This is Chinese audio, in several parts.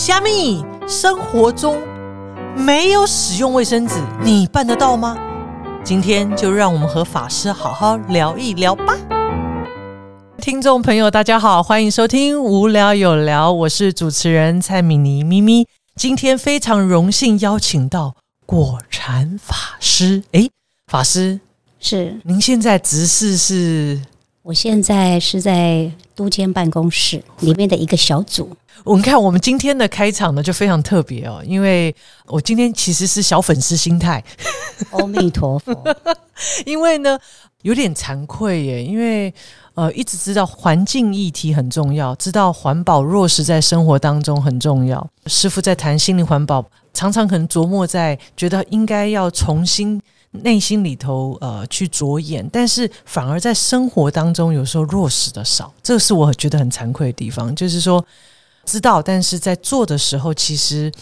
虾米，生活中没有使用卫生纸，你办得到吗？今天就让我们和法师好好聊一聊吧。听众朋友大家好，欢迎收听无聊有聊，我是主持人蔡米妮咪咪。今天非常荣幸邀请到果禅法师。法师，是您现在职事是？我现在是在都监办公室里面的一个小组。我们看我们今天的开场呢就非常特别哦，因为我今天其实是小粉丝心态。阿弥陀佛。因为呢有点惭愧耶，因为一直知道环境议题很重要，知道环保落实在生活当中很重要。师父在谈心灵环保，常常可能琢磨在觉得应该要重新内心里头去着眼，但是反而在生活当中有时候落实的少，这是我觉得很惭愧的地方。就是说知道，但是在做的时候其实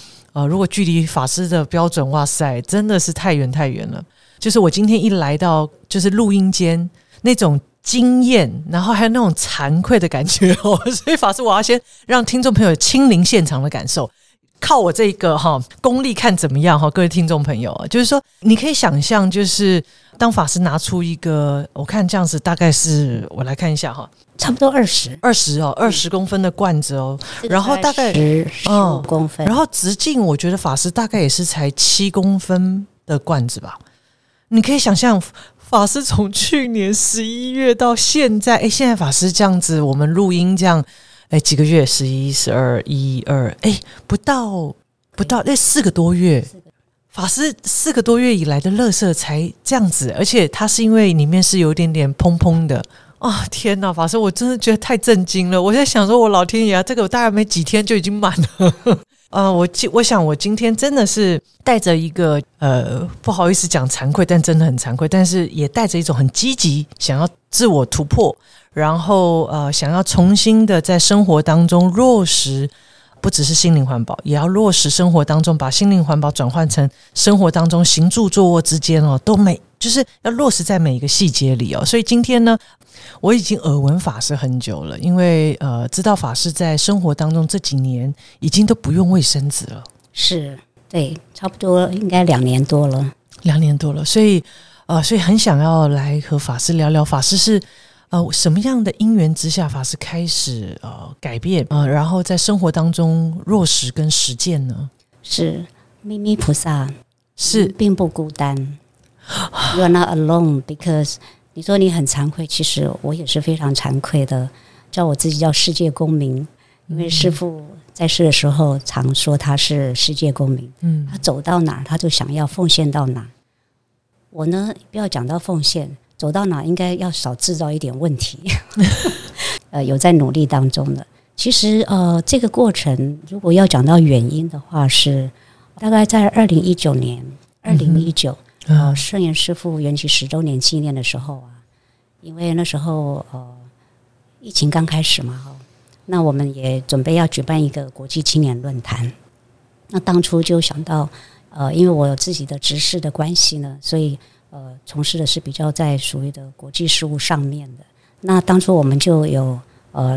如果距离法师的标准，哇塞，真的是太远太远了。就是我今天一来到就是录音间，那种惊艳，然后还有那种惭愧的感觉哦。所以法师，我要先让听众朋友亲临现场的感受，靠我这个功力看怎么样各位听众朋友。就是说你可以想象，就是当法师拿出一个，我看这样子大概是，我来看一下差不多20公分的罐子哦，然后大概15公分，然后直径我觉得法师大概也是才7公分的罐子吧。你可以想象法师从去年11月到现在，现在法师这样子我们录音这样几个月 ?11、12、12，不到4个多月。法师4个多月以来的垃圾才这样子，而且它是因为里面是有点蓬蓬的。啊，天哪，法师，我真的觉得太震惊了。我在想说，我老天爷啊，这个我大概没几天就已经满了。我想我今天真的是带着一个不好意思讲惭愧，但真的很惭愧，但是也带着一种很积极想要自我突破，然后想要重新的在生活当中落实，不只是心灵环保，也要落实生活当中，把心灵环保转换成生活当中行住坐卧之间都没，就是要落实在每一个细节里所以今天呢，我已经耳闻法师很久了，因为知道法师在生活当中这几年已经都不用卫生纸了。是，对，差不多应该2年多了。所以很想要来和法师聊聊，法师是什么样的因缘之下，法师开始改变然后在生活当中落实跟实践呢？是咪咪菩萨是并不孤单。You are not alone because 你说你很惭愧，其实我也是非常惭愧的，叫我自己叫世界公民，因为师父在世的时候常说他是世界公民，他走到哪他就想要奉献到哪。我呢，不要讲到奉献，走到哪应该要少制造一点问题。有在努力当中的。其实这个过程如果要讲到原因的话，是大概在2019年圣严师父圆寂10周年纪念的时候啊，因为那时候疫情刚开始嘛，那我们也准备要举办一个国际青年论坛。那当初就想到因为我有自己的职事的关系呢，所以从事的是比较在属于的国际事务上面的。那当初我们就有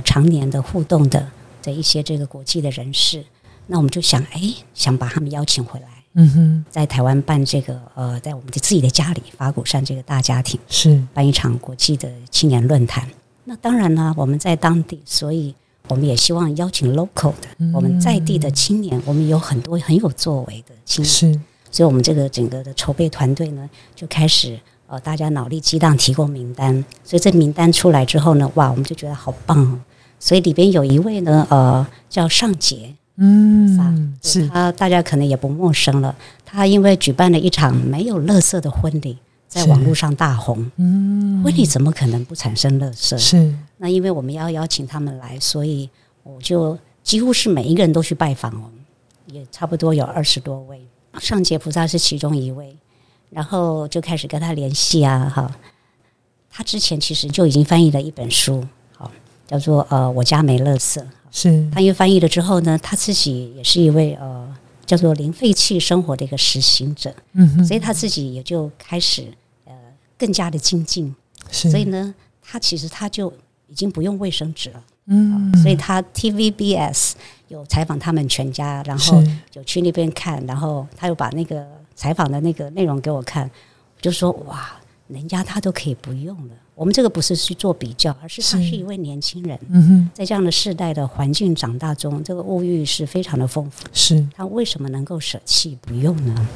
常年的互动的一些这个国际的人士，那我们就想想把他们邀请回来。在台湾办这个在我们自己的家里法鼓山这个大家庭，是办一场国际的青年论坛。那当然啦，我们在当地，所以我们也希望邀请 local 的，我们在地的青年，我们有很多很有作为的青年，是。所以我们这个整个的筹备团队呢，就开始大家脑力激荡提供名单。所以这名单出来之后呢，哇，我们就觉得好棒所以里边有一位呢叫尚杰，是他大家可能也不陌生了。他因为举办了一场没有垃圾的婚礼，在网络上大红。婚礼怎么可能不产生垃圾？是。那因为我们要邀请他们来，所以我就几乎是每一个人都去拜访哦，也差不多有20多位。上界菩萨是其中一位，然后就开始跟他联系啊。他之前其实就已经翻译了一本书，叫做我家没垃圾。是。他因为翻译了之后呢，他自己也是一位叫做零废弃生活的一个实行者，所以他自己也就开始更加的精进。是。所以呢，他其实就已经不用卫生纸了，所以他 TVBS 有采访他们全家，然后有去那边看，然后他又把那个采访的那个内容给我看，我就说哇，人家他都可以不用了，我们这个不是去做比较，而是他是一位年轻人，在这样的世代的环境长大中，这个物欲是非常的丰富，是他为什么能够舍弃不用呢？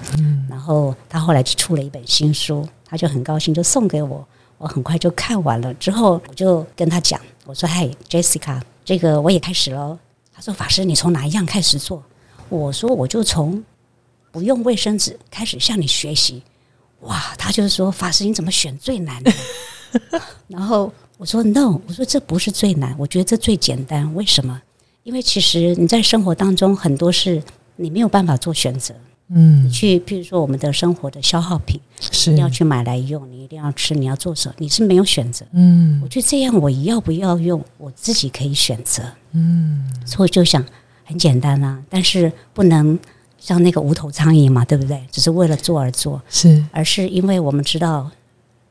然后他后来就出了一本新书，他就很高兴就送给我，我很快就看完了，之后我就跟他讲，我说嗨 Jessica， 这个我也开始了。他说法师你从哪一样开始做？我说我就从不用卫生纸开始向你学习。哇，他就说法师你怎么选最难的？然后我说 no， 我说这不是最难，我觉得这最简单。为什么？因为其实你在生活当中很多事你没有办法做选择，你去譬如说我们的生活的消耗品你要去买来用，你一定要吃，你要做什么，你是没有选择。我觉得这样我要不要用我自己可以选择。所以就想很简单啊，但是不能像那个无头苍蝇嘛，对不对？只是为了做而做，是，而是因为我们知道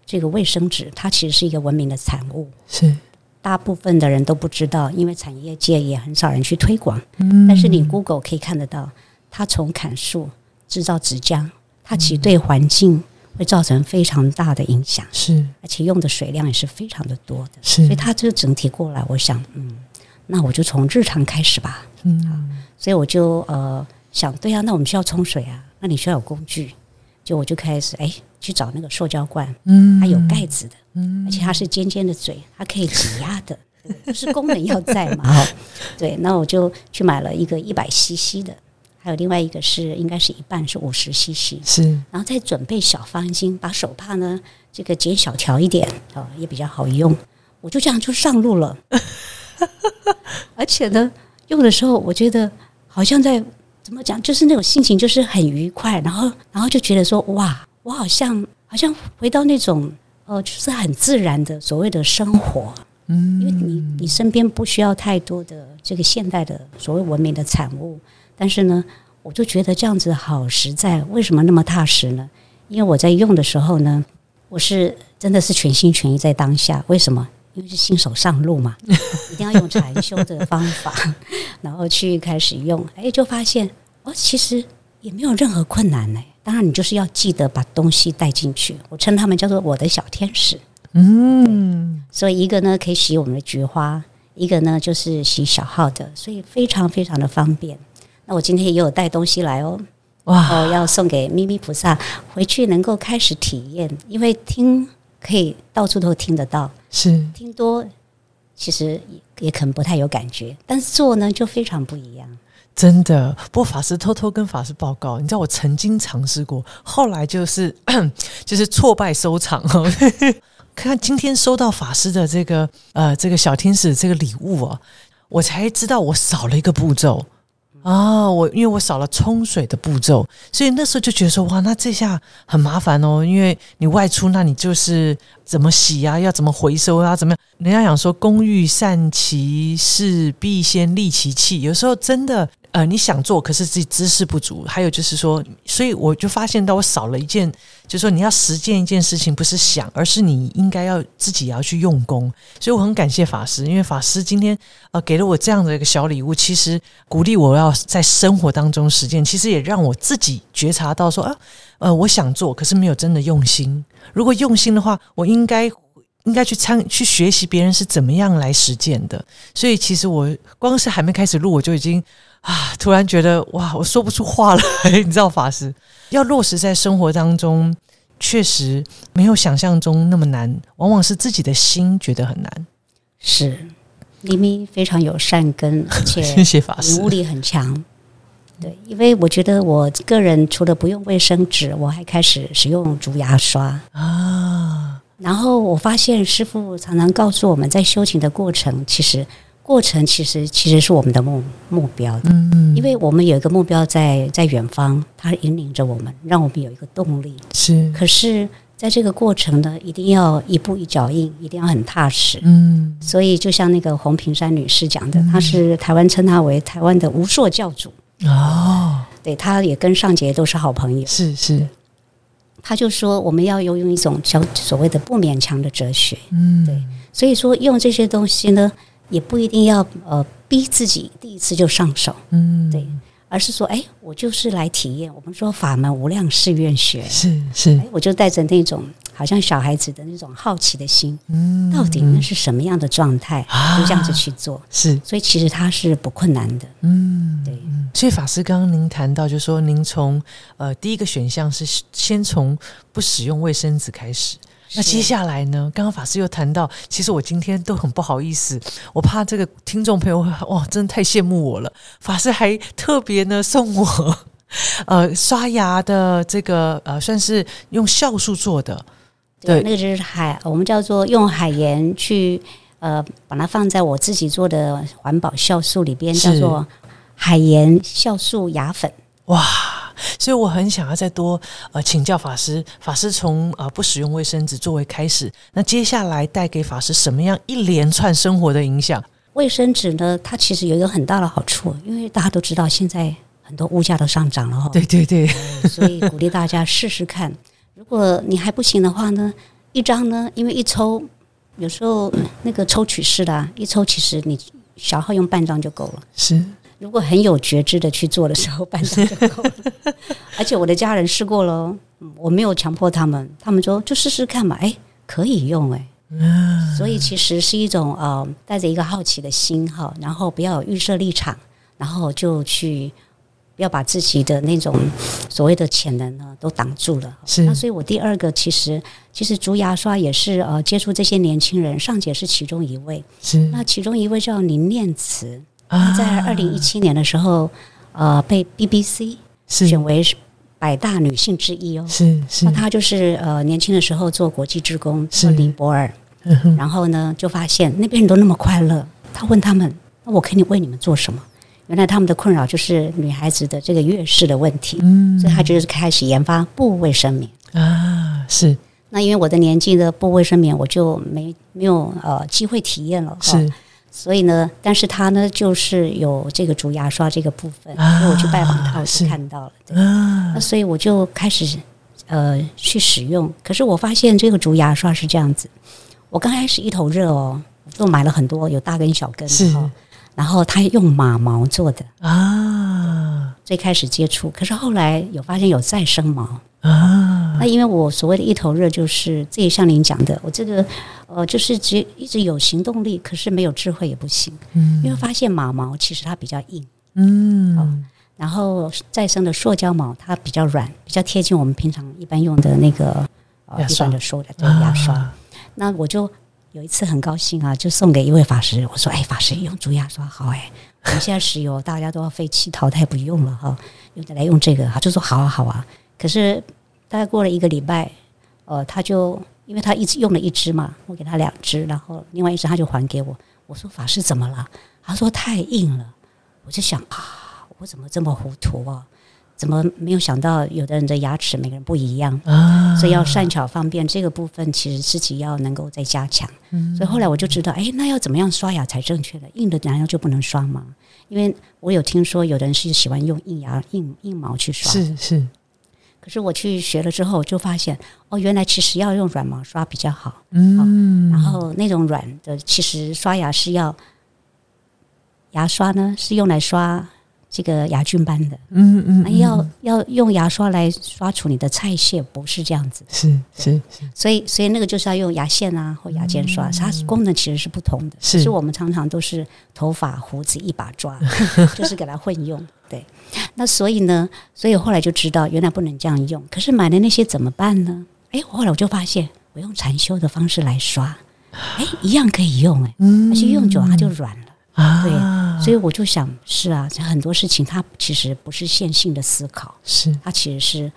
这个卫生纸它其实是一个文明的产物，是大部分的人都不知道，因为产业界也很少人去推广。但是你 Google 可以看得到，它从砍树制造纸浆，它其实对环境会造成非常大的影响，是，而且用的水量也是非常的多的，是，所以它这个整体过来，我想，那我就从日常开始吧，所以我就想，对啊，那我们需要冲水啊，那你需要有工具，就我就开始去找那个塑胶罐，它有盖子的，而且它是尖尖的嘴，它可以挤压的，就是功能要在嘛，对，那我就去买了一个100cc 的。还有另外一个是应该是一半是50cc， 是，然后再准备小方巾，把手帕呢这个剪小条一点，也比较好用。我就这样就上路了，而且呢，用的时候我觉得好像在怎么讲，就是那种心情就是很愉快，然后就觉得说哇，我好像回到那种就是很自然的所谓的生活。因为你身边不需要太多的这个现代的所谓文明的产物。但是呢，我就觉得这样子好实在。为什么那么踏实呢？因为我在用的时候呢，我是真的是全心全意在当下。为什么？因为是新手上路嘛，一定要用禅修的方法，然后去开始用。就发现其实也没有任何困难呢。当然，你就是要记得把东西带进去。我称他们叫做我的小天使。所以一个呢可以洗我们的菊花，一个呢就是洗小号的，所以非常非常的方便。那我今天也有带东西来哇，要送给咪咪菩萨，回去能够开始体验，因为听可以到处都听得到，是听多其实也可能不太有感觉，但是做呢就非常不一样。真的，不过法师偷偷跟法师报告，你知道我曾经尝试过，后来就是挫败收场看今天收到法师的这个这个小天使这个礼物我才知道我少了一个步骤。因为我少了冲水的步骤，所以那时候就觉得说哇，那这下很麻烦因为你外出，那你就是怎么洗啊，要怎么回收啊，怎么样？人家讲说工欲善其事，必先利其器。有时候真的你想做，可是自己知识不足，还有就是说，所以我就发现到我少了一件，就是说你要实践一件事情，不是想，而是你应该要自己也要去用功。所以我很感谢法师，因为法师今天给了我这样的一个小礼物，其实鼓励我要在生活当中实践，其实也让我自己觉察到说我想做，可是没有真的用心。如果用心的话，我应该去学习别人是怎么样来实践的。所以其实我光是还没开始录，我就已经突然觉得哇，我说不出话来，你知道法师要落实在生活当中，确实没有想象中那么难，往往是自己的心觉得很难。是，咪咪非常有善根，而且领悟力很强。对，因为我觉得我个人除了不用卫生纸，我还开始使用竹牙刷啊。然后我发现师父常常告诉我们，在修行的过程其实是我们的目标的，因为我们有一个目标在远方，它引领着我们，让我们有一个动力。是，可是在这个过程呢，一定要一步一脚印，一定要很踏实。所以就像那个洪平山女士讲的，她是台湾称她为台湾的无硕教主对，她也跟上杰都是好朋友。是，她就说我们要用一种所谓的不勉强的哲学。对，所以说用这些东西呢，也不一定要逼自己第一次就上手，嗯，对，而是说，哎，我就是来体验。我们说法门无量誓愿学，是是，我就带着那种好像小孩子的那种好奇的心，嗯，到底那是什么样的状态，啊，就这样子去做，是。所以其实它是不困难的，嗯，对。所以法师刚刚您谈到，就是说您从第一个选项是先从不使用卫生纸开始。那接下来呢，刚刚法师又谈到，其实我今天都很不好意思，我怕这个听众朋友哇真的太羡慕我了，法师还特别呢送我刷牙的这个算是用酵素做的， 对，那个就是我们叫做用海盐去把它放在我自己做的环保酵素里边，叫做海盐酵素牙粉。哇，所以我很想要再多请教法师，法师从不使用卫生纸作为开始，那接下来带给法师什么样一连串生活的影响？卫生纸呢，它其实有一个很大的好处，因为大家都知道现在很多物价都上涨了，对对对，所以鼓励大家试试看。如果你还不行的话呢，一张呢，因为一抽有时候那个抽取式的一抽其实你消耗用半张就够了，是。如果很有觉知的去做的时候，半张就够了。而且我的家人试过了，我没有强迫他们，他们说就试试看嘛，哎，可以用哎，嗯。所以其实是一种带着一个好奇的心哈，然后不要有预设立场，然后就去不要把自己的那种所谓的潜能呢都挡住了。是。那所以我第二个其实竹牙刷也是接触这些年轻人，上姐是其中一位。是。那其中一位叫林念慈。他在2017年的时候，被 BBC 选为100大女性之一哦。是是，那他就是年轻的时候做国际志工，做尼泊尔，嗯，然后呢就发现那边人都那么快乐。他问他们：“那我可以为你们做什么？”原来他们的困扰就是女孩子的这个月事的问题，嗯，所以他就是开始研发布卫生棉啊。是。那因为我的年纪的布卫生棉，我就没有机会体验了。是。所以呢，但是他呢，就是有这个竹牙刷这个部分，因为我去拜访他，我就看到了。对，那所以我就开始去使用。可是我发现这个竹牙刷是这样子，我刚开始一头热哦，我买了很多，有大根小根的，哦，然后他用马毛做的啊，最开始接触。可是后来有发现有再生毛啊，那因为我所谓的一头热，就是自己像您讲的，我这个就是一直有行动力，可是没有智慧也不行，嗯，因为发现马毛其实它比较硬，嗯，哦，然后再生的塑胶毛它比较软，比较贴近我们平常一般用的那个一般的说的牙刷，啊。那我就有一次很高兴啊，就送给一位法师，我说：“哎，法师用竹牙刷好哎，我们现在石油大家都要废弃淘汰，不用了哈，用来用这个。”他就说：“好啊，好啊。”可是大概过了一个礼拜，他就因为他一直用了一支嘛，我给他2支，然后另外一支他就还给我。我说：“法师怎么了？”他说：“太硬了。”我就想啊，我怎么这么糊涂啊？怎么没有想到有的人的牙齿每个人不一样啊，所以要善巧方便这个部分其实自己要能够再加强，嗯，所以后来我就知道，哎，那要怎么样刷牙才正确的？硬的难道就不能刷吗？因为我有听说有的人是喜欢用硬毛去刷，是是。可是我去学了之后就发现哦，原来其实要用软毛刷比较好，嗯，哦，然后那种软的其实刷牙是要牙刷呢是用来刷这个牙菌斑的，嗯嗯，要用牙刷来刷除你的菜屑，不是这样子，是是，所以那个就是要用牙线啊或牙尖刷，嗯，它功能其实是不同的，是。可是我们常常都是头发胡子一把抓，就是给它混用，对。那所以后来就知道原来不能这样用，可是买的那些怎么办呢？哎，后来我就发现我用禅修的方式来刷，哎，一样可以用，哎，嗯，而且用久了它就软了。啊，对，所以我就想，是啊，很多事情它其实不是线性的思考，是它其实是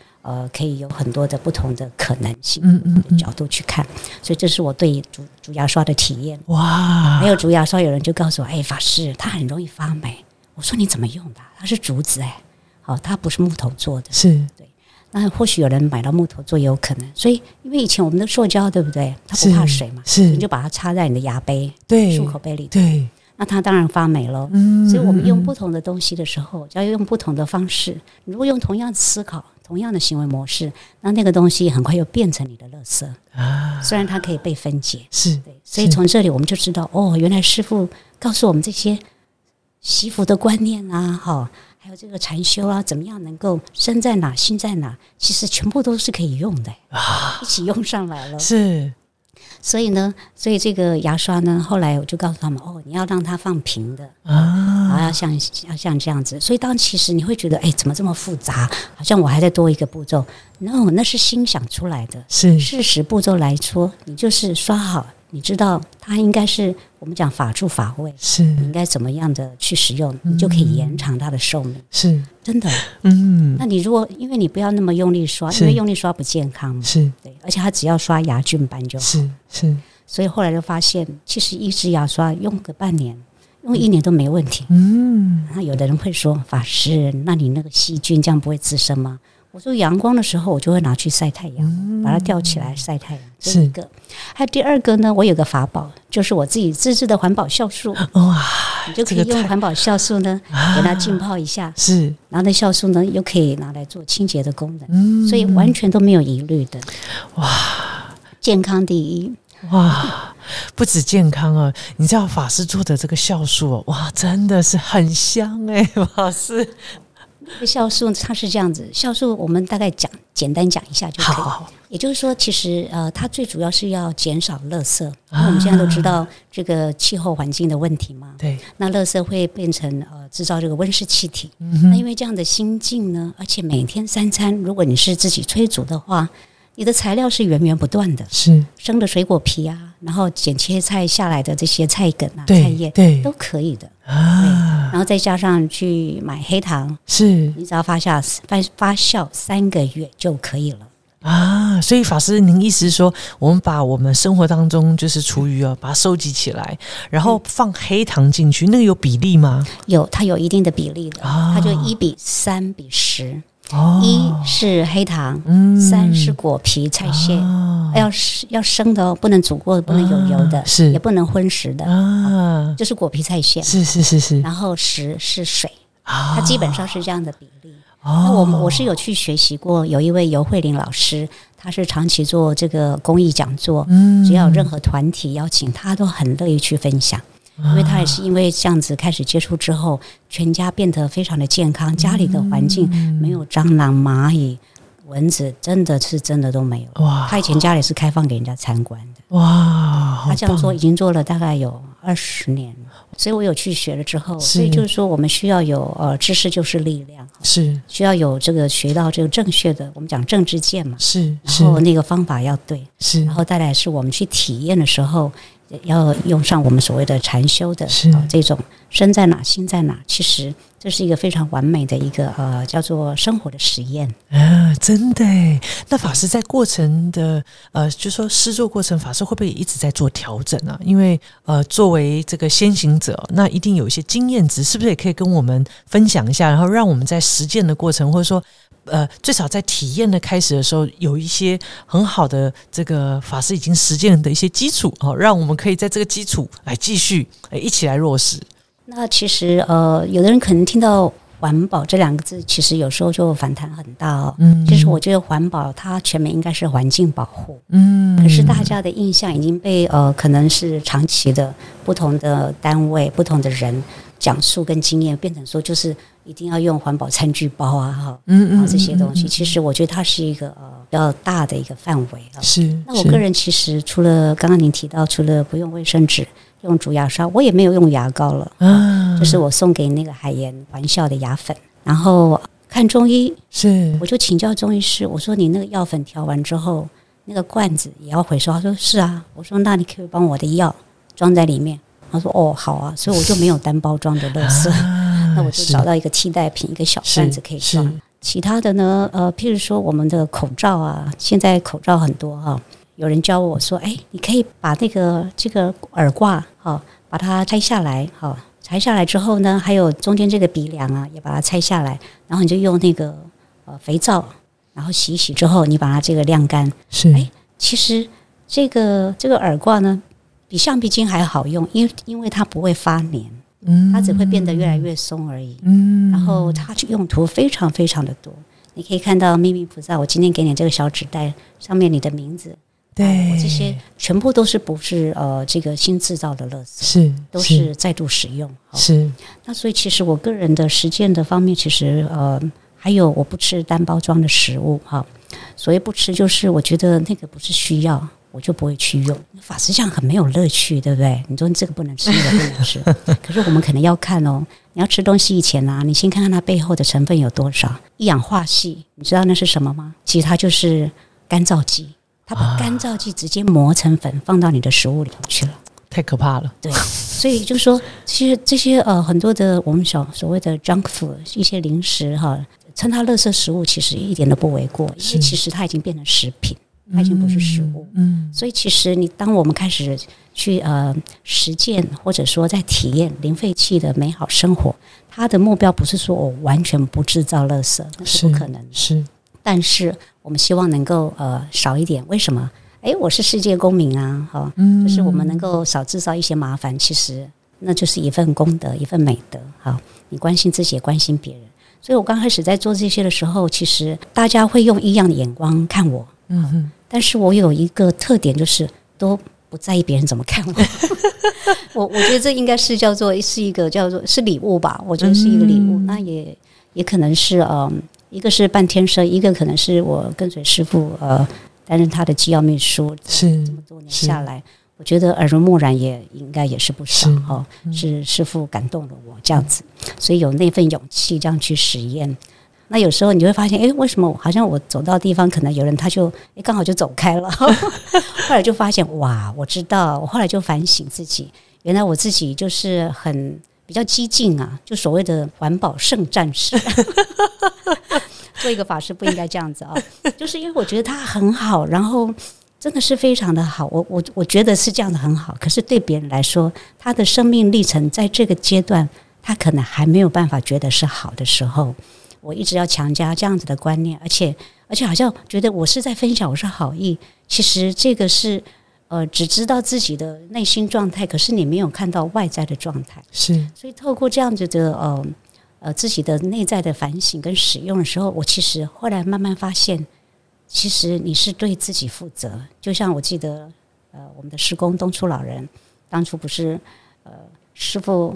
可以有很多的不同的可能性，嗯，角度去看，所以这是我对竹牙刷的体验。哇，还有竹牙刷，有人就告诉我，哎，法师，它很容易发霉。我说你怎么用的？它是竹子哎，好，它不是木头做的，是对。那或许有人买到木头做也有可能，所以因为以前我们的塑胶对不对？它不怕水嘛，是你就把它插在你的牙杯、对漱口杯里，对。那它当然发霉了，嗯，所以我们用不同的东西的时候，就要用不同的方式。如果用同样的思考、同样的行为模式，那个东西很快又变成你的垃圾啊。虽然它可以被分解，是对。所以从这里我们就知道，哦，原来师父告诉我们这些惜福的观念啊，哈，还有这个禅修啊，怎么样能够身在哪心在哪，其实全部都是可以用的啊，一起用上来了。是，所以呢，所以这个牙刷呢，后来我就告诉他们，哦，你要让它放平的啊，然后要像这样子。所以当其实你会觉得，哎，怎么这么复杂？好像我还在多一个步骤。No， 那是心想出来的，是事实步骤来说，你就是刷好。你知道它应该是我们讲法住法位，是你应该怎么样的去使用，你就可以延长它的寿命，是真的。嗯，那你如果因为你不要那么用力刷，因为用力刷不健康，是对，而且它只要刷牙菌斑就好，是。所以后来就发现，其实一支牙刷用个半年。用一年都没问题。嗯，然后有的人会说，法师，那你那个细菌这样不会滋生吗？我说阳光的时候，我就会拿去晒太阳，把它吊起来晒太阳。这是一个。还有第二个呢，我有个法宝，就是我自己自制的环保酵素。哇，你就可以用环保酵素呢，给它浸泡一下。是，然后那酵素呢，又可以拿来做清洁的功能。嗯，所以完全都没有疑虑的。哇，健康第一。哇，不止健康啊！你知道法师做的这个酵素、啊、哇，真的是很香哎、欸！法师，酵素它是这样子，酵素我们大概讲简单讲一下就可以。好，也就是说，其实它最主要是要减少垃圾，因为我们现在都知道这个气候环境的问题嘛。对，那垃圾会变成制造这个温室气体。嗯，那因为这样的心境呢，而且每天三餐，如果你是自己炊煮的话。你的材料是源源不断的，是生的水果皮啊，然后剪切菜下来的这些菜梗啊、菜叶，对，都可以的啊。然后再加上去买黑糖，是你只要发酵3个月就可以了。啊，所以法师，您意思是说，我们把我们生活当中就是厨余啊，把它收集起来，然后放黑糖进去，那个有比例吗？有，它有一定的比例的，它就1:3:10。哦、1是黑糖、3是果皮菜屑、哦、要生的哦，不能煮过，不能有油的、啊、是也不能荤食的、啊、就是果皮菜屑，是。然后10是水、啊、它基本上是这样的比例、哦、那我是有去学习过，有一位游慧玲老师，他是长期做这个公益讲座、只要有任何团体邀请他都很乐意去分享，因为他也是因为这样子开始接触之后，全家变得非常的健康，家里的环境没有蟑螂、蚂蚁、蚊子，真的都没有。哇！他以前家里是开放给人家参观的。哇！他这样做已经做了大概有20年，所以我有去学了之后，所以就是说我们需要有知识就是力量，是需要有这个学到这个正确的，我们讲正知见嘛，是，然后那个方法要对，是，然后再来是我们去体验的时候。要用上我们所谓的禅修的这种身在哪心在哪，其实这是一个非常完美的一个叫做生活的实验啊，真的耶。那法师在过程的就说施作过程，法师会不会一直在做调整啊？因为作为这个先行者，那一定有一些经验值，是不是也可以跟我们分享一下，然后让我们在实践的过程，或者说最少在体验的开始的时候，有一些很好的这个法师已经实践的一些基础、哦、让我们可以在这个基础来继续一起来落实。那其实有的人可能听到环保这两个字，其实有时候就反弹很大哦。嗯，其实我觉得环保它全名应该是环境保护。嗯，可是大家的印象已经被可能是长期的不同的单位、不同的人讲述跟经验，变成说就是一定要用环保餐具包啊，哈，然后这些东西。其实我觉得它是一个比较大的一个范围。是。那我个人其实除了刚刚您提到，除了不用卫生纸。用竹牙刷，我也没有用牙膏了啊，就是我送给那个海盐玩笑的牙粉，然后看中医，是我就请教中医师，我说你那个药粉调完之后，那个罐子也要回收，他说是啊，我说那你可以帮我的药装在里面，他说哦好啊，所以我就没有单包装的垃圾、啊、那我就找到一个替代品，一个小罐子可以装。其他的呢譬如说我们的口罩啊，现在口罩很多啊，有人教我说：“哎，你可以把那个这个耳挂，好、哦，把它拆下来，好、哦，拆下来之后呢，还有中间这个鼻梁啊，也把它拆下来，然后你就用那个肥皂，然后洗一洗之后，你把它这个晾干。是，哎，其实这个耳挂呢，比橡皮筋还好用，因为它不会发黏，它只会变得越来越松而已。嗯，然后它用途非常非常的多，你可以看到秘密菩萨，我今天给你这个小纸袋，上面你的名字。”对，这些全部都是不是这个新制造的垃圾，是都是再度使用。是，那所以其实我个人的实践的方面，其实还有我不吃单包装的食物哈。所谓不吃，就是我觉得那个不是需要，我就不会去用。法师这样很没有乐趣，对不对？你说你这个不能吃，那个不能吃。可是我们可能要看哦，你要吃东西以前啊，你先看看它背后的成分有多少。一氧化系，你知道那是什么吗？其实它就是干燥剂，它把干燥剂直接磨成粉，放到你的食物里去了。太可怕了。对，所以就是说，其实这些很多的我们所谓的 junk food 一些零食哈。称它垃圾食物其实一点都不为过，因为其实它已经变成食品，它已经不是食物。所以其实你当我们开始去实践，或者说在体验零废弃的美好生活，它的目标不是说我完全不制造垃圾，那是不可能的。是，但是我们希望能够少一点。为什么？我是世界公民啊，哈，就是我们能够少制造一些麻烦，其实那就是一份功德，一份美德。好，你关心自己，也关心别人。所以我刚开始在做这些的时候，其实大家会用异样的眼光看我，但是我有一个特点，就是都不在意别人怎么看我。我觉得这应该是叫做是一个叫做是礼物吧，我觉得是一个礼物。那也可能是一个是半天生，一个可能是我跟随师父担任他的机要秘书，这么多年下来。我觉得耳濡目染也应该也是不少哈，是师父感动了我这样子，所以有那份勇气这样去实验。那有时候你就会发现，为什么好像我走到地方，可能有人他就刚好就走开了。后来就发现，哇，我知道，我后来就反省自己，原来我自己就是很比较激进啊，就所谓的环保圣战士。做一个法师不应该这样子啊，就是因为我觉得他很好，然后。真的是非常的好，我觉得是这样的很好。可是对别人来说，他的生命历程在这个阶段，他可能还没有办法觉得是好的时候，我一直要强加这样子的观念，而且好像觉得我是在分享，我是好意。其实这个是只知道自己的内心状态，可是你没有看到外在的状态。是，所以透过这样子的自己的内在的反省跟使用的时候，我其实后来慢慢发现。其实你是对自己负责，就像我记得，我们的师公东初老人当初不是，师父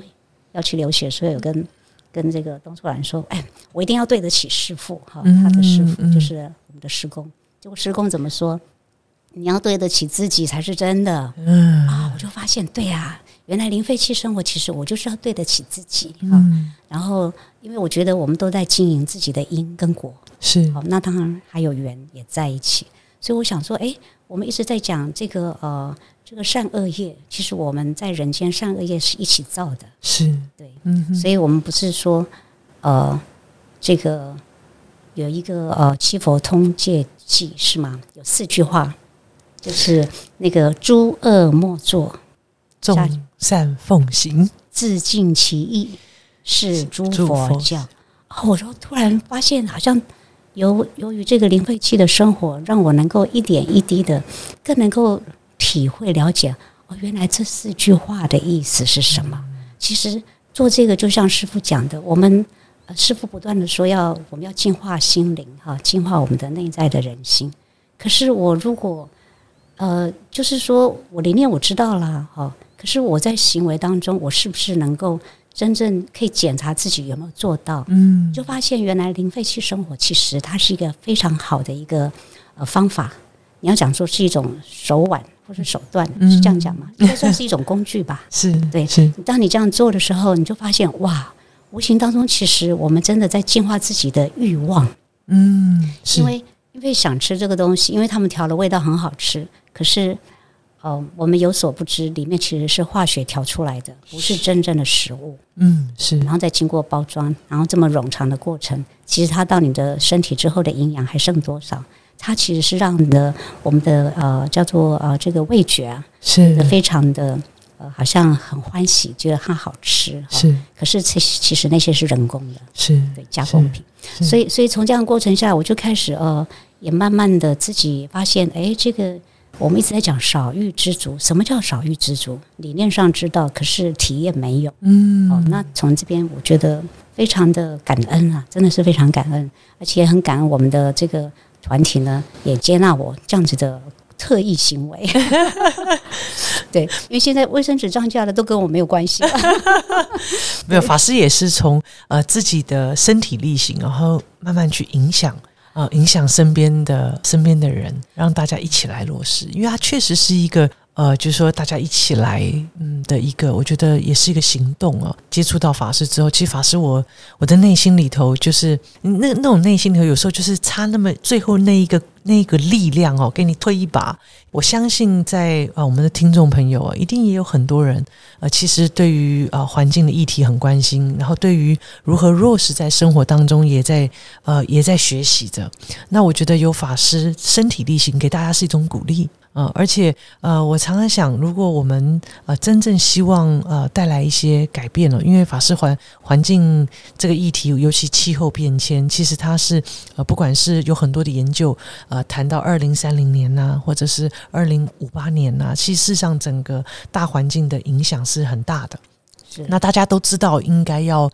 要去留学，所以有跟这个东初老人说，我一定要对得起师父哈，他的师父就是我们的师公。结果师公怎么说？你要对得起自己才是真的。我就发现，对啊。原来零废弃生活，其实我就是要对得起自己然后，因为我觉得我们都在经营自己的因跟果，是好，那当然还有缘也在一起。所以我想说，我们一直在讲这个这个善恶业，其实我们在人间善恶业是一起造的，是对，所以我们不是说这个有一个七佛通戒记是吗？有4句话，就是那个诸恶莫作。众善奉行，自尽其意，是诸佛教。我说，突然发现，好像由于这个零废弃的生活，让我能够一点一滴的，更能够体会了解。原来这4句话的意思是什么？其实做这个，就像师父讲的，我们师父不断的说我们要净化心灵哈，净化我们的内在的人心。可是我如果就是说我理念我知道啦可是我在行为当中，我是不是能够真正可以检查自己有没有做到？就发现原来零废弃生活其实它是一个非常好的一个方法。你要讲说是一种手腕或者手段，是这样讲吗？应该算是一种工具吧。是，对，是。当你这样做的时候，你就发现哇，无形当中其实我们真的在净化自己的欲望。因为想吃这个东西，因为他们调的味道很好吃。可是我们有所不知，里面其实是化学调出来的，不是真正的食物。是。然后再经过包装，然后这么冗长的过程，其实它到你的身体之后的营养还剩多少？它其实是让我们的叫做这个味觉啊，是非常的好像很欢喜，觉得它好吃。是。可是其实那些是人工的，是对加工品。所以从这样的过程下来，我就开始也慢慢的自己发现，这个。我们一直在讲少欲知足，什么叫少欲知足？理念上知道，可是体验没有。那从这边我觉得非常的感恩啊，真的是非常感恩，而且也很感恩我们的这个团体呢，也接纳我这样子的特异行为对，因为现在卫生纸涨价了都跟我没有关系没有，法师也是从自己的身体力行，然后慢慢去影响身边的人，让大家一起来落实，因为它确实是一个就是说大家一起来的一个，我觉得也是一个行动哦。接触到法师之后，其实法师我的内心里头就是那种内心里头有时候就是差那么最后那一个力量哦，给你推一把。我相信在我们的听众朋友一定也有很多人其实对于环境的议题很关心，然后对于如何落实在生活当中也在学习着。那我觉得有法师身体力行给大家是一种鼓励。而且我常常想，如果我们真正希望带来一些改变因为法师环境这个议题，尤其气候变迁，其实它是不管是有很多的研究谈到2030年或者是2058年其实事实上整个大环境的影响是很大的。那大家都知道应该要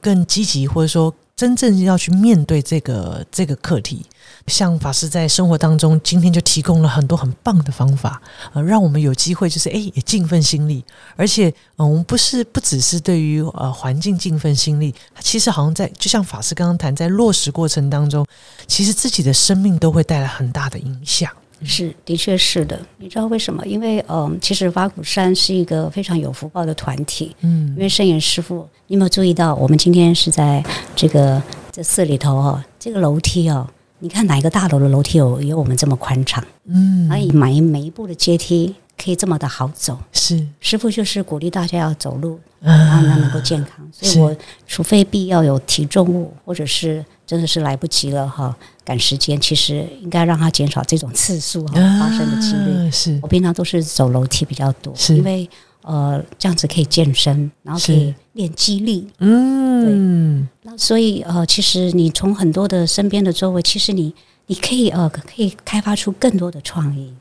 更积极，或者说真正要去面对这个课题。像法师在生活当中今天就提供了很多很棒的方法让我们有机会就是也尽份心力，而且我们不只是对于环境尽份心力，其实好像在就像法师刚刚谈，在落实过程当中其实自己的生命都会带来很大的影响。是，的确是的。你知道为什么？因为其实法鼓山是一个非常有福报的团体。因为圣严师父，你有没有注意到我们今天是在这寺里头这个楼梯你看哪一个大楼的楼梯有我们这么宽敞？而以每一步的阶梯可以这么的好走。是，师父就是鼓励大家要走路，然后能够健康。所以我除非必要有提重物，或者是真的是来不及了赶时间，其实应该让它减少这种次数发生的几率。是，我平常都是走楼梯比较多，因为这样子可以健身，然后可以练肌力。对，那所以其实你从很多的身边的周围，其实你可以开发出更多的创意。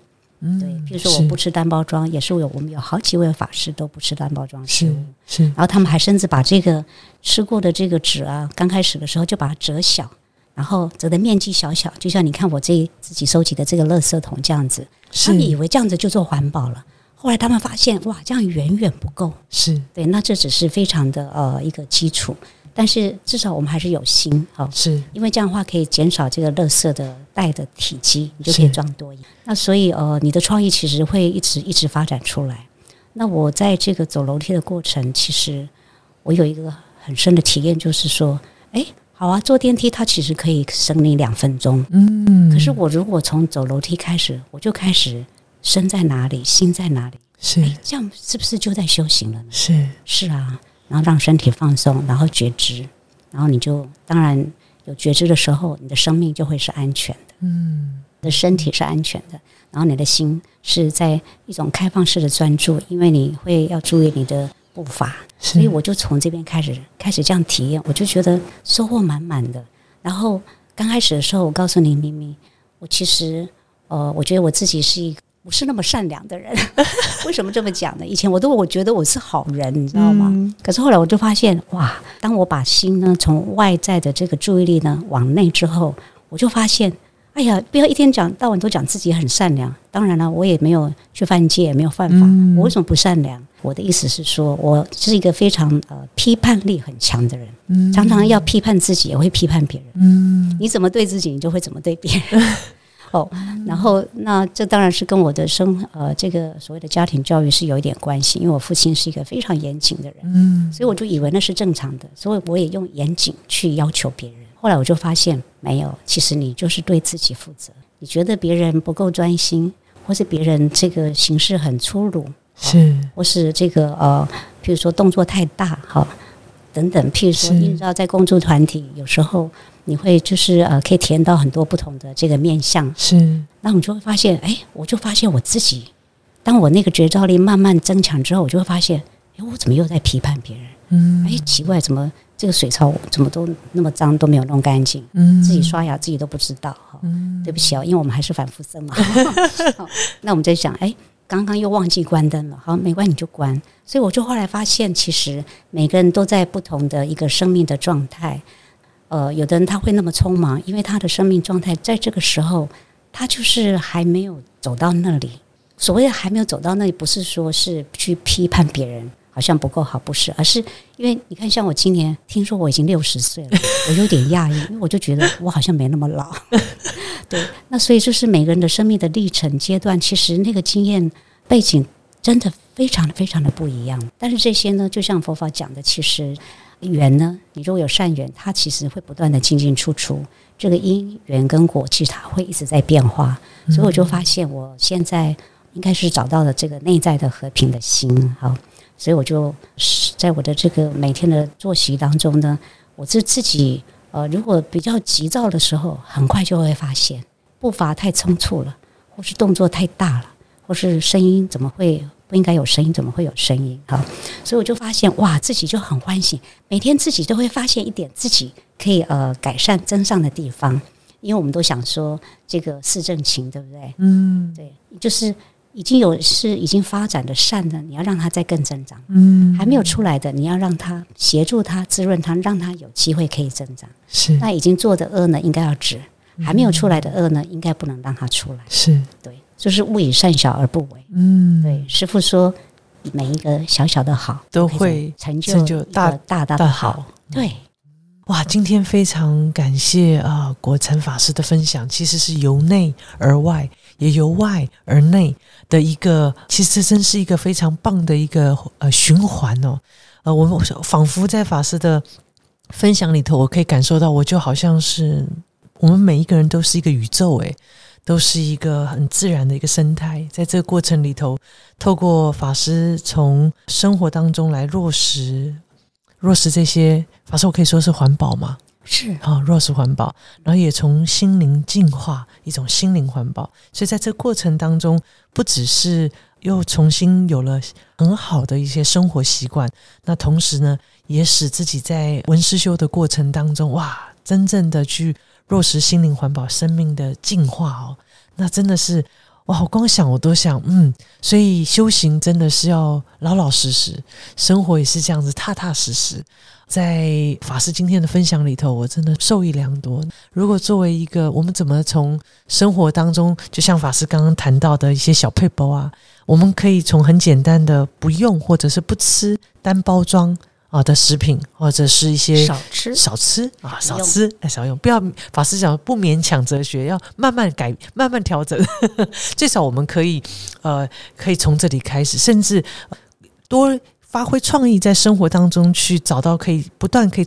对，比如说我不吃单包装，也是我们有好几位法师都不吃单包装食物。是，然后他们还甚至把这个吃过的这个纸刚开始的时候就把它折小，然后折的面积小小，就像你看我自己收集的这个垃圾桶这样子。他们以为这样子就做环保了，后来他们发现哇，这样远远不够。是，对，那这只是非常的一个基础，但是至少我们还是有心是，因为这样的话可以减少这个垃圾的袋的体积，你就可以装多一点。那所以你的创意其实会一直发展出来。那我在这个走楼梯的过程，其实我有一个很深的体验，就是说好啊，坐电梯它其实可以省你2分钟。可是我如果从走楼梯开始，我就开始身在哪里心在哪里。是，这样是不是就在修行了呢？是啊，然后让身体放松，然后觉知，然后你就当然有觉知的时候，你的生命就会是安全的。你的身体是安全的，然后你的心是在一种开放式的专注，因为你会要注意你的步伐。所以我就从这边开始这样体验，我就觉得收获满满的。然后刚开始的时候，我告诉你，咪咪，我其实我觉得我自己是一个不是那么善良的人为什么这么讲呢？以前我觉得我是好人，你知道吗？可是后来我就发现，哇，当我把心呢从外在的这个注意力呢往内之后，我就发现，哎呀，不要一天讲到晚都讲自己很善良。当然了，我也没有去犯戒，也没有犯法，我为什么不善良？我的意思是说，我是一个非常批判力很强的人，常常要批判自己，也会批判别人。你怎么对自己，你就会怎么对别人。然后那这当然是跟我的这个所谓的家庭教育是有一点关系，因为我父亲是一个非常严谨的人，所以我就以为那是正常的，所以我也用严谨去要求别人。后来我就发现，没有，其实你就是对自己负责。你觉得别人不够专心，或是别人这个行事很粗鲁，是，或是这个譬如说动作太大等等，譬如说你知道在工作团体有时候你会就是可以体验到很多不同的这个面向。是，那你就会发现，我就发现我自己，当我那个觉照力慢慢增强之后，我就会发现，我怎么又在批判别人？奇怪，怎么这个水槽怎么都那么脏，都没有弄干净？自己刷牙自己都不知道。对不起因为我们还是反复生嘛。那我们在想，刚刚又忘记关灯了，好，没关系，你就关。所以我就后来发现，其实每个人都在不同的一个生命的状态。有的人他会那么匆忙，因为他的生命状态在这个时候他就是还没有走到那里。所谓还没有走到那里，不是说是去批判别人好像不够好，不是，而是因为你看，像我今年听说我已经60岁了，我有点讶异，因为我就觉得我好像没那么老。对，那所以就是每个人的生命的历程阶段，其实那个经验背景真的非常非常的不一样。但是这些呢，就像佛法讲的，其实缘呢，你如果有善缘，它其实会不断的进进出出，这个因缘跟果其实它会一直在变化。所以我就发现我现在应该是找到了这个内在的和平的心。好，所以我就在我的这个每天的作息当中呢，我是自己如果比较急躁的时候，很快就会发现步伐太匆促了，或是动作太大了，或是声音怎么会不应该有声音，怎么会有声音。好，所以我就发现哇，自己就很欢喜，每天自己都会发现一点自己可以改善增上的地方。因为我们都想说这个四正勤，对不对？嗯，对，就是已经发展的善呢，你要让它再更增长。嗯，还没有出来的，你要让它协助它、滋润它，让它有机会可以增长。是，那已经做的恶呢，应该要止；还没有出来的恶呢，应该不能让它出来。是，对，就是勿以善小而不为。嗯，对，师父说，每一个小小的好都会成就大大的好。对。哇，今天非常感谢国成法师的分享，其实是由内而外，也由外而内的一个，其实这真是一个非常棒的一个循环哦。我们仿佛在法师的分享里头，我可以感受到，我就好像是我们每一个人都是一个宇宙，都是一个很自然的一个生态。在这个过程里头，透过法师从生活当中来落实这些，法师我可以说是环保吗？是，落实环保，然后也从心灵净化，一种心灵环保。所以在这个过程当中，不只是又重新有了很好的一些生活习惯，那同时呢，也使自己在闻思修的过程当中，哇，真正的去落实心灵环保，生命的净化那真的是哇，我光想我都想所以修行真的是要老老实实，生活也是这样子踏踏实实。在法师今天的分享里头，我真的受益良多。如果作为一个我们怎么从生活当中，就像法师刚刚谈到的一些小撇步我们可以从很简单的不用或者是不吃单包装的食品，或者是一些少吃少用，不要，法师讲不勉强哲学，要慢慢改，慢慢调整。最少我们可以从这里开始，甚至多发挥创意，在生活当中去找到可以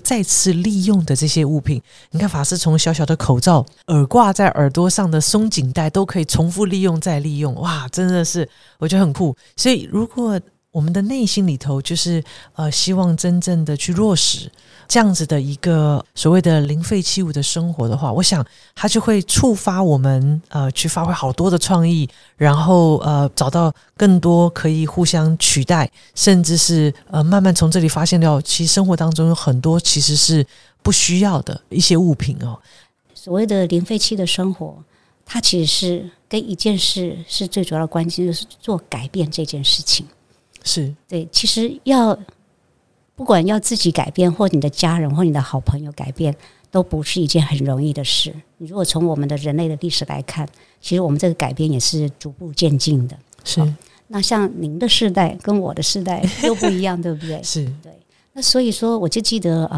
再次利用的这些物品。你看法师从小小的口罩、耳挂在耳朵上的松紧带都可以重复利用再利用，哇，真的是我觉得很酷。所以如果我们的内心里头就是希望真正的去落实这样子的一个所谓的零废弃物的生活的话，我想它就会触发我们去发挥好多的创意，然后找到更多可以互相取代，甚至是慢慢从这里发现到，其实生活当中有很多其实是不需要的一些物品所谓的零废弃的生活，它其实是跟一件事是最主要的关键，就是做改变这件事情。是，对，其实不管要自己改变，或你的家人或你的好朋友改变，都不是一件很容易的事。如果从我们的人类的历史来看，其实我们这个改变也是逐步渐进的。是，那像您的世代跟我的世代又不一样，对不对？是，对。那所以说，我就记得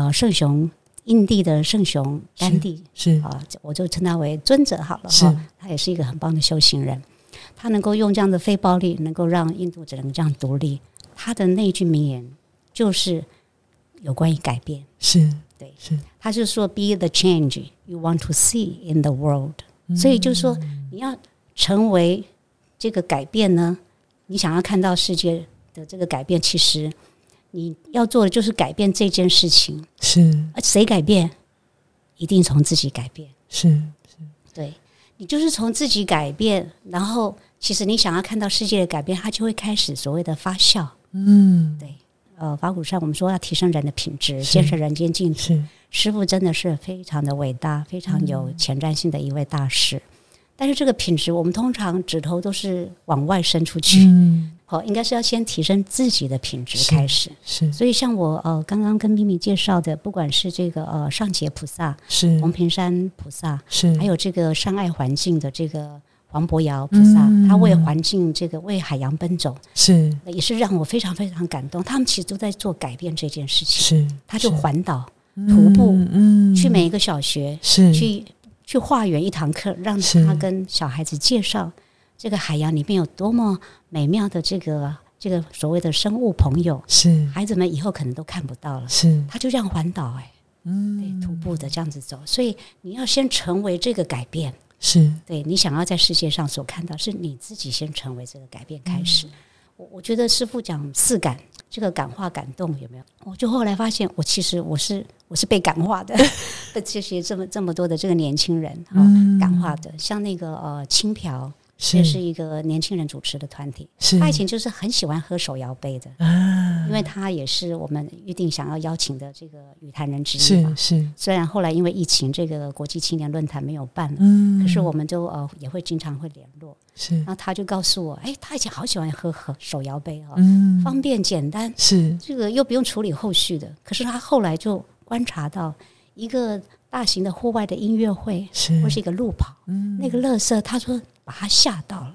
印地的圣雄甘地，是我就称他为尊者好了。是，他也是一个很棒的修行人。他能够用这样的非暴力，能够让印度只能这样独立。他的那句名言就是有关于改变，是对，是他就说 "Be the change you want to see in the world"。所以就是说，你要成为这个改变呢，你想要看到世界的这个改变，其实你要做的就是改变这件事情。是，而谁改变？一定从自己改变。是，对。你就是从自己改变，然后其实你想要看到世界的改变，它就会开始所谓的发酵。对，法鼓山我们说要提升人的品质，建设人间净土。师父真的是非常的伟大，非常有前瞻性的一位大师。但是这个品质，我们通常指头都是往外伸出去，应该是要先提升自己的品质开始。是，所以像我刚刚跟咪咪介绍的，不管是这个上节菩萨，是红屏山菩萨，是还有这个善爱环境的这个黄伯尧菩萨，他为环境这个为海洋奔走，是也是让我非常非常感动。他们其实都在做改变这件事情，是他就环岛徒步，去每一个小学，是去化缘一堂课，让他跟小孩子介绍这个海洋里面有多么美妙的这个所谓的生物朋友，是孩子们以后可能都看不到了，是他就这样环岛对，徒步的这样子走。所以你要先成为这个改变，是对你想要在世界上所看到，是你自己先成为这个改变开始。我觉得师父讲四感，这个感化感动有没有？我就后来发现，我其实我是被感化的，这些这么多的这个年轻人感化的，像那个青瓢。这是一个年轻人主持的团体，他以前就是很喜欢喝手摇杯的，因为他也是我们预定想要邀请的这个语坛人之一嘛。是，虽然后来因为疫情，这个国际青年论坛没有办了，可是我们就也会经常会联络。是，然后他就告诉我，他以前好喜欢喝手摇杯方便简单，是这个又不用处理后续的。可是他后来就观察到一个大型的户外的音乐会，或是一个路跑，那个垃圾，他说把他吓到了，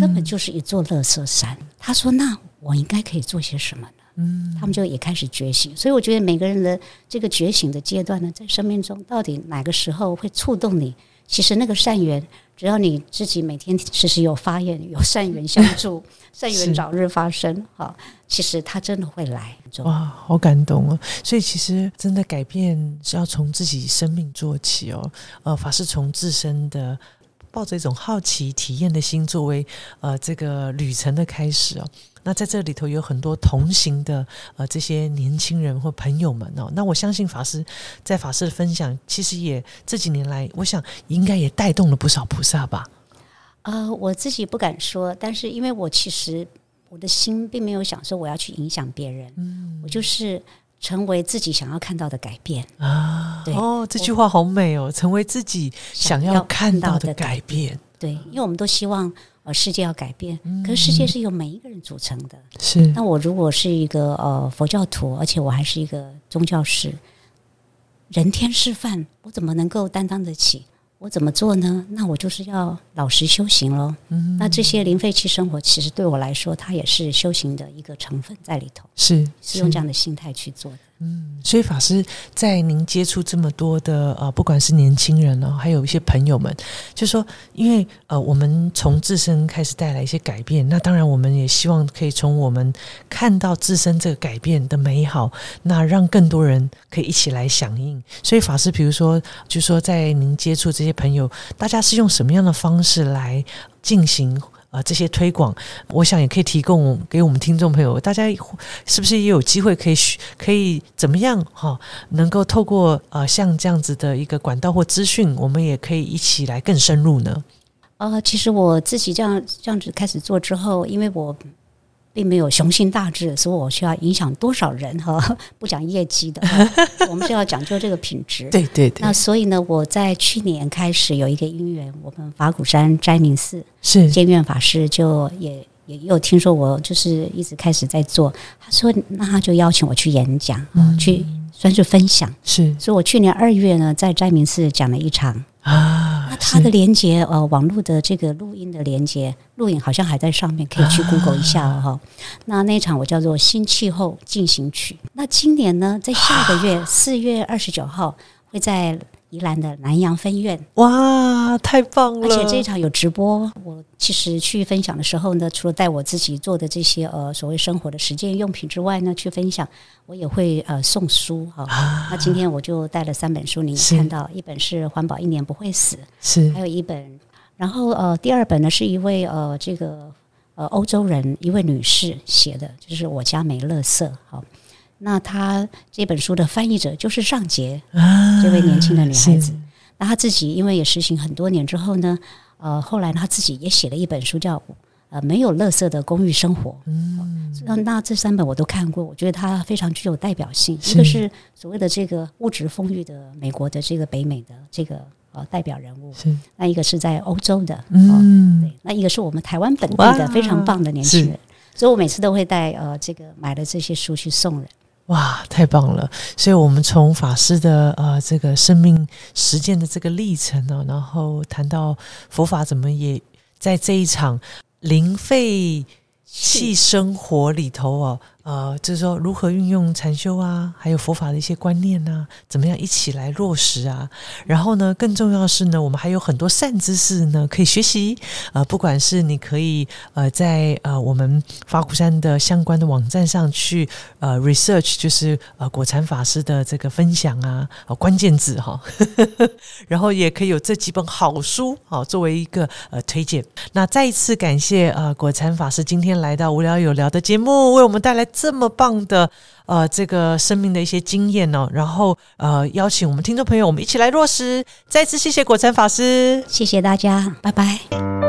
根本就是一座垃圾山。他说那我应该可以做些什么呢？他们就也开始觉醒。所以我觉得每个人的这个觉醒的阶段呢，在生命中到底哪个时候会触动你，其实那个善缘，只要你自己每天时时有发愿，有善缘相助，善缘早日发生，其实它真的会来。哇，好感动哦！所以其实真的改变是要从自己生命做起法师从自身的抱着一种好奇体验的心作为这个旅程的开始那在这里头有很多同行的这些年轻人或朋友们那我相信法师在法师的分享，其实也这几年来，我想应该也带动了不少菩萨吧我自己不敢说，但是因为我其实我的心并没有想说我要去影响别人，我就是成为自己想要看到的改变对这句话好美成为自己想要看到的改变。对，因为我们都希望世界要改变，可是世界是由每一个人组成的。是，那我如果是一个佛教徒，而且我还是一个宗教师，人天示范，我怎么能够担当得起？我怎么做呢？那我就是要老实修行咯。那这些零废弃生活，其实对我来说，它也是修行的一个成分在里头。是用这样的心态去做的。所以法师在您接触这么多的不管是年轻人还有一些朋友们，就说因为我们从自身开始带来一些改变，那当然我们也希望可以从我们看到自身这个改变的美好，那让更多人可以一起来响应。所以法师比如说就说在您接触这些朋友，大家是用什么样的方式来进行这些推广？我想也可以提供给我们听众朋友，大家是不是也有机会可以怎么样能够透过像这样子的一个管道或资讯，我们也可以一起来更深入呢？其实我自己这样子开始做之后，因为我并没有雄心大志，所以我需要影响多少人不讲业绩的我们是要讲究这个品质。对对对。那所以呢，我在去年开始有一个因缘，我们法鼓山斋明寺是监院法师就也有听说我就是一直开始在做，他说那他就邀请我去演讲去算是分享。是，所以我去年2月呢在斋明寺讲了一场那他的连结网络的这个录音的连结，录影好像还在上面，可以去 Google 一下那场我叫做新气候进行曲。那今年呢，在下个月4月29号会在宜兰的南洋分院。哇，太棒了！而且这一场有直播。我其实去分享的时候呢，除了带我自己做的这些所谓生活的实践用品之外呢，去分享我也会送书那今天我就带了3本书，您看到一本是《环保一年不会死》，是还有一本，然后第2本呢是一位这个欧洲人一位女士写的，就是我家没垃圾那她这本书的翻译者就是尚洁这位年轻的女孩子。那她自己因为也实行很多年之后呢后来她自己也写了一本书叫没有垃圾的公寓生活那这3本我都看过，我觉得它非常具有代表性。一个是所谓的这个物质丰裕的美国的这个北美的这个代表人物，那一个是在欧洲的对，那一个是我们台湾本地的非常棒的年轻人。所以我每次都会带这个买的这些书去送人。哇，太棒了！所以我们从法师的这个生命实践的这个历程呢，然后谈到佛法怎么也在这一场零废弃生活里头啊，就是说如何运用禅修啊，还有佛法的一些观念啊，怎么样一起来落实啊。然后呢，更重要的是呢，我们还有很多善知识呢可以学习。不管是你可以在我们法鼓山的相关的网站上去research， 就是果禅法师的这个分享啊，关键字哈。然后也可以有这几本好书啊作为一个推荐。那再一次感谢果禅法师今天来到无聊有聊的节目，为我们带来这么棒的这个生命的一些经验哦，然后邀请我们听众朋友，我们一起来落实。再次谢谢果禅法师，谢谢大家，拜拜。